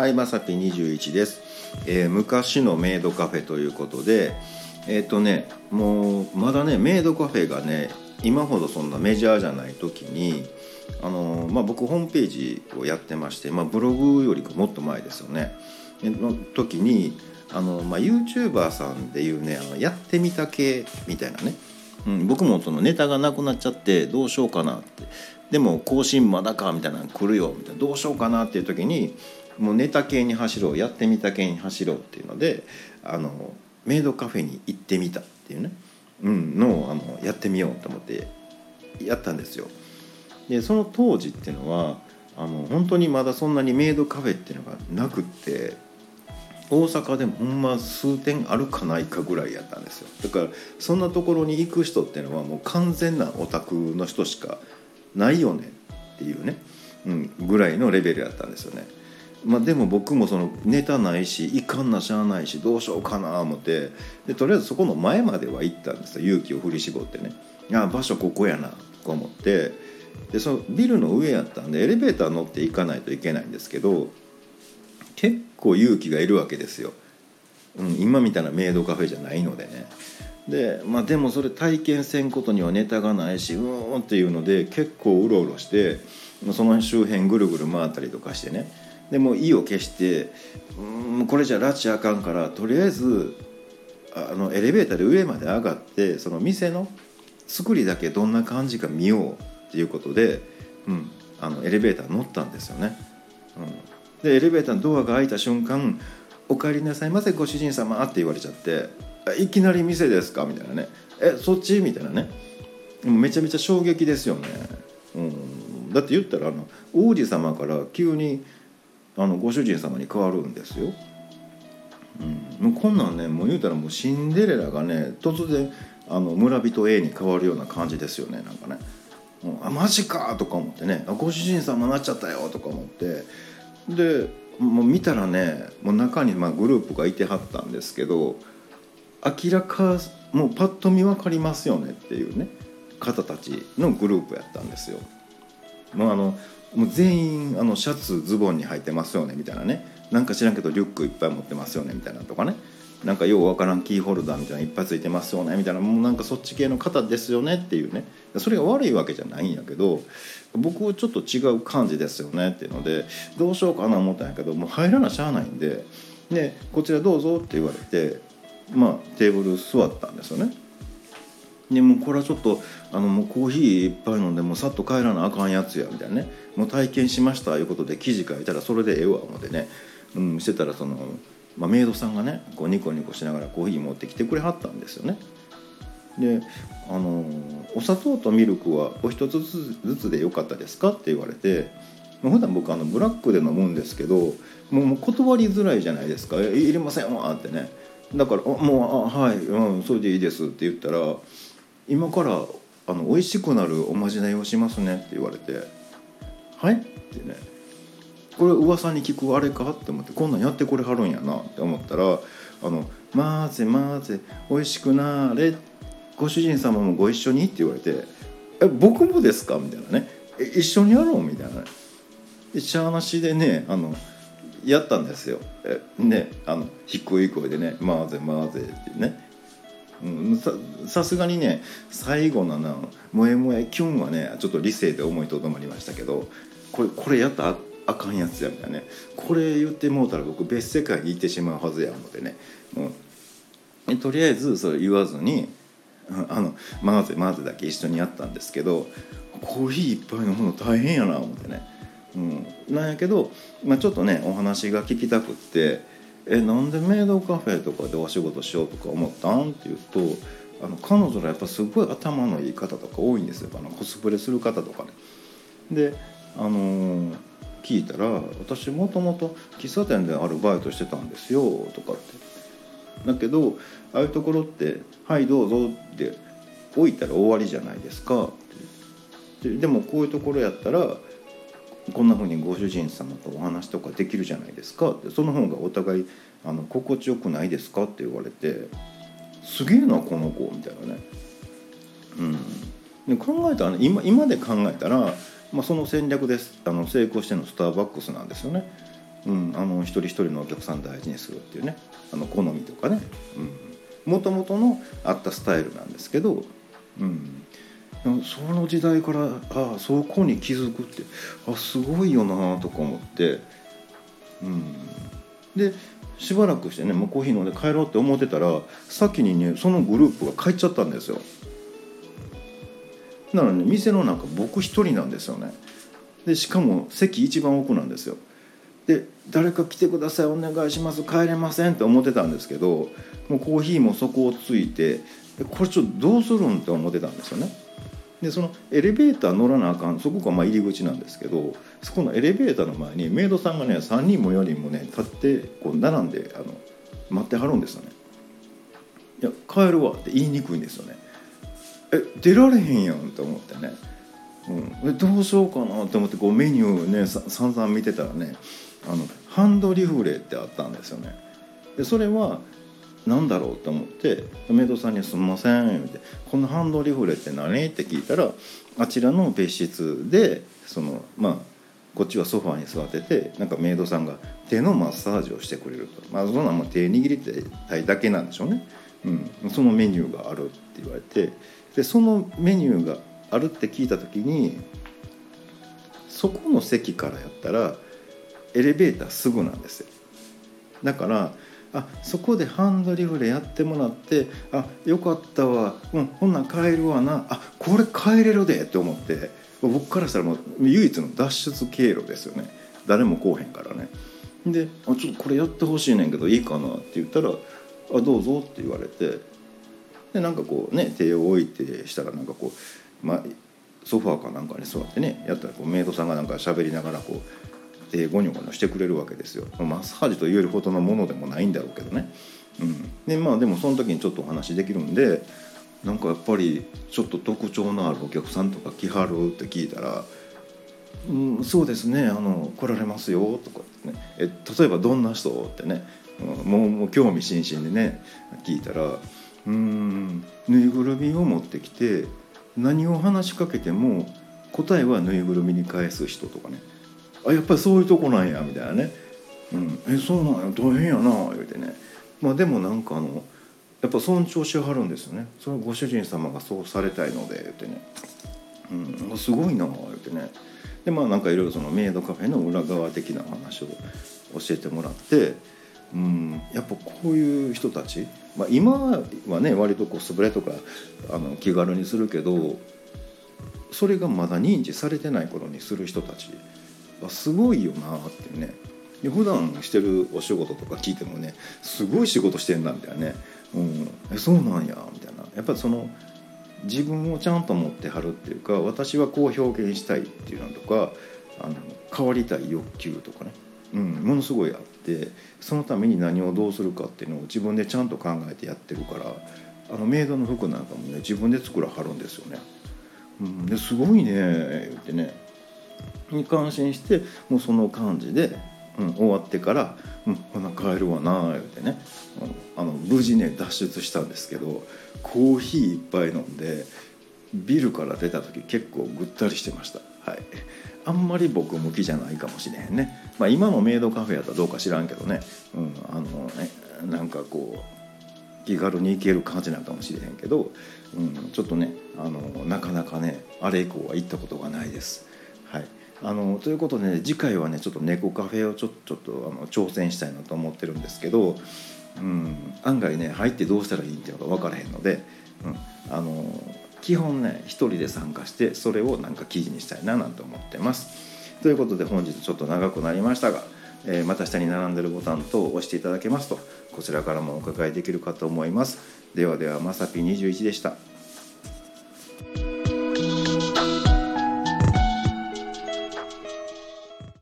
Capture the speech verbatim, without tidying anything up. はい、まさぴにじゅういちです、えー、昔のメイドカフェということで、えっとね、もうまだねメイドカフェがね今ほどそんなメジャーじゃない時にあの、まあ、僕ホームページをやってまして、まあ、ブログよりもっと前ですよねの時にあの、まあ、YouTuber さんでいうねあのやってみた系みたいなね、うん、僕もそのネタがなくなっちゃってどうしようかなってでも更新まだかみたいなの来るよみたいなどうしようかなっていう時にもうネタ系に走ろうやってみた系に走ろうっていうのであのメイドカフェに行ってみたっていうね、うん、のをあのやってみようと思ってやったんですよ。でその当時っていうのはあの本当にまだそんなにメイドカフェっていうのがなくって大阪でもほんま数店あるかないかぐらいやったんですよ。だからそんなところに行く人っていうのはもう完全なオタクの人しかないよねっていうね、うん、ぐらいのレベルやったんですよね。まあ、でも僕もそのネタないしいかんなしゃあないしどうしようかな思ってでとりあえずそこの前までは行ったんですよ。勇気を振り絞ってねあ場所ここやなと思ってでそのビルの上やったんでエレベーター乗って行かないといけないんですけど結構勇気がいるわけですよ、うん、今みたいなメイドカフェじゃないのでねで、まあ、でもそれ体験せんことにはネタがないしうーんっていうので結構うろうろしてその周辺ぐるぐる回ったりとかしてねでもう意を決してうーんこれじゃ拉致あかんからとりあえずあのエレベーターで上まで上がってその店の作りだけどんな感じか見ようっていうことで、うん、あのエレベーター乗ったんですよね、うん、でエレベーターのドアが開いた瞬間お帰りなさいませご主人様って言われちゃっていきなり店ですかみたいなねえそっちみたいなねめちゃめちゃ衝撃ですよね、うん、だって言ったらあの王子様から急にあのご主人様に変わるんですよ、うん、もうこんなんねもう言うたらもうシンデレラがね突然あの村人 A に変わるような感じですよねなんかね、うん、あマジかとか思ってねご主人様になっちゃったよとか思ってでもう見たらねもう中にまあグループがいてはったんですけど明らかもうパッと見分かりますよねっていうね方たちのグループやったんですよ。もうあのもう全員あのシャツズボンに入ってますよねみたいなねなんか知らんけどリュックいっぱい持ってますよねみたいなとかねなんかようわからんキーホルダーみたいないっぱいついてますよねみたいなもうなんかそっち系の方ですよねっていうねそれが悪いわけじゃないんやけど僕はちょっと違う感じですよねっていうのでどうしようかな思ったんやけどもう入らなしゃあないんででこちらどうぞって言われてまあテーブル座ったんですよね。でもうこれはちょっとあのもうコーヒーいっぱい飲んでもうさっと帰らなあかんやつやみたいなねもう体験しましたということで記事書いたらそれでええわ思ってね、うん、してたらその、まあ、メイドさんがねこうニコニコしながらコーヒー持ってきてくれはったんですよね。であのお砂糖とミルクはお一つずつでよかったですかって言われて普段僕あのブラックで飲むんですけどもう断りづらいじゃないですかいりませんわってねだからもうあはい、うん、それでいいですって言ったら今からあの美味しくなるおまじないをしますねって言われてはいってねこれ噂に聞くあれかって思ってこんなんやってこれはるんやなって思ったらあの混ぜ混ぜ美味しくなれご主人様もご一緒にって言われてえ僕もですかみたいなねえ一緒にやろうみたいなでしゃーなしでねあのやったんですよえねあの低い声でね混ぜ混ぜってねうん、さ, さすがにね最後のなもえもえキュンはねちょっと理性で思いとどまりましたけどこ れ, これやったら あ, あかんやつやみたいなねこれ言ってもうたら僕別世界に行ってしまうはずやのでね、うん、とりあえずそれ言わずにあの混ぜ混ぜだけ一緒にやったんですけどコーヒーいっぱい飲むの大変やな思ってね、うん、なんやけど、まあ、ちょっとねお話が聞きたくってえなんでメイドカフェとかでお仕事しようとか思ったんって言うとあの彼女らやっぱすごい頭のいい方とか多いんですよあのコスプレする方とかねで、あのー、聞いたら私もともと喫茶店でアルバイトしてたんですよとかってだけどああいうところってはいどうぞって置いたら終わりじゃないですかってで、でもこういうところやったらこんな風にご主人様とお話とかできるじゃないですかってその方がお互いあの心地よくないですかって言われてすげえなこの子みたいなね、うん、で考えたら、ね、今, 今で考えたら、まあ、その戦略ですあの成功してるのスターバックスなんですよね。うん、あの一人一人のお客さん大事にするっていうね、あの好みとかね、もともとのあったスタイルなんですけど、うん、その時代からああそこに気づくってあすごいよなとか思って、うん、でしばらくしてねもうコーヒー飲んで帰ろうって思ってたら先にねそのグループが帰っちゃったんですよ。なので、ね、店の中僕一人なんですよね。でしかも席一番奥なんですよ。で誰か来てくださいお願いします帰れませんって思ってたんですけどもうコーヒーも底をついてこれちょっとどうするんって思ってたんですよね。でそのエレベーター乗らなあかんそこがまあ入り口なんですけどそこのエレベーターの前にメイドさんがねさんにんもよにんもね立ってこう並んであの待ってはるんですよね。いや帰るわって言いにくいんですよね。え出られへんやんと思ってね、うん、どうしようかなと思ってこうメニューねさんざん見てたらねあのハンドリフレってあったんですよね。でそれは何だろうと思ってメイドさんにすみませんってこのハンドリフレって何って聞いたらあちらの別室でそのまあこっちはソファーに座っててなんかメイドさんが手のマッサージをしてくれるとまあそんなもう手握りたいだけなんでしょうね、うん、そのメニューがあるって言われてでそのメニューがあるって聞いた時にそこの席からやったらエレベーターすぐなんですよ。だからあそこでハンドリフレやってもらってあよかったわ、うん、こんなん帰るわなあこれ帰れるでって思って僕からしたらもう唯一の脱出経路ですよね。誰も来おへんからね。であちょっとこれやってほしいねんけどいいかなって言ったらあどうぞって言われてでなんかこうね手を置いてしたらなんかこう、まあ、ソファーかなんかに座ってねやったらこうメイドさんがなんか喋りながらこうでゴニョゴニョしてくれるわけですよ。マッサージというよりほどのものでもないんだろうけどね、うん、でまあでもその時にちょっとお話できるんでなんかやっぱりちょっと特徴のあるお客さんとか来はるって聞いたら、うん、そうですねあの来られますよとかって、ね、え例えばどんな人ってね、うん、もう、もう興味津々でね聞いたらうーんぬいぐるみを持ってきて何を話しかけても答えはぬいぐるみに返す人とかねあやっぱりそういうとこなんやみたいなね、うん、えそうなんや大変やな言うてね、まあ、でもなんかあのやっぱ尊重しはるんですよね。それはご主人様がそうされたいので言うてね、うん、すごいな言うてねでまあなんかいろいろそのメイドカフェの裏側的な話を教えてもらって、うん、やっぱこういう人たち、まあ、今はね割とこう素振れとかあの気軽にするけどそれがまだ認知されてない頃にする人たちすごいよなってね。で普段してるお仕事とか聞いてもねすごい仕事してんだみたいなね、うん、えそうなんやみたいなやっぱりその自分をちゃんと持ってはるっていうか私はこう表現したいっていうのとかあの変わりたい欲求とかね、うん、ものすごいあってそのために何をどうするかっていうのを自分でちゃんと考えてやってるからあのメイドの服なんかもね自分で作らはるんですよね、うん、ですごいね言ってねに感心してもうその感じで、うん、終わってから、うん、ほな帰るわな言ってね、うん、あの無事ね脱出したんですけどコーヒーいっぱい飲んでビルから出た時結構ぐったりしてました、はい、あんまり僕向きじゃないかもしれへんね、まあ、今のメイドカフェやったらどうか知らんけどね、うん、あのねなんかこう気軽に行ける感じなんかもしれへんけど、うん、ちょっとねあのなかなかねあれ以降は行ったことがないです、はいあのということで、ね、次回はねちょっと猫カフェをちょっと、ちょっとあの挑戦したいなと思ってるんですけど、うん、案外ね入ってどうしたらいいっていうのが分からへんので、うん、あの基本ね一人で参加してそれをなんか記事にしたいななんて思ってます。ということで本日ちょっと長くなりましたが、えー、また下に並んでるボタン等を押していただけますとこちらからもお伺いできるかと思います。ではではまさぴにじゅういちでした。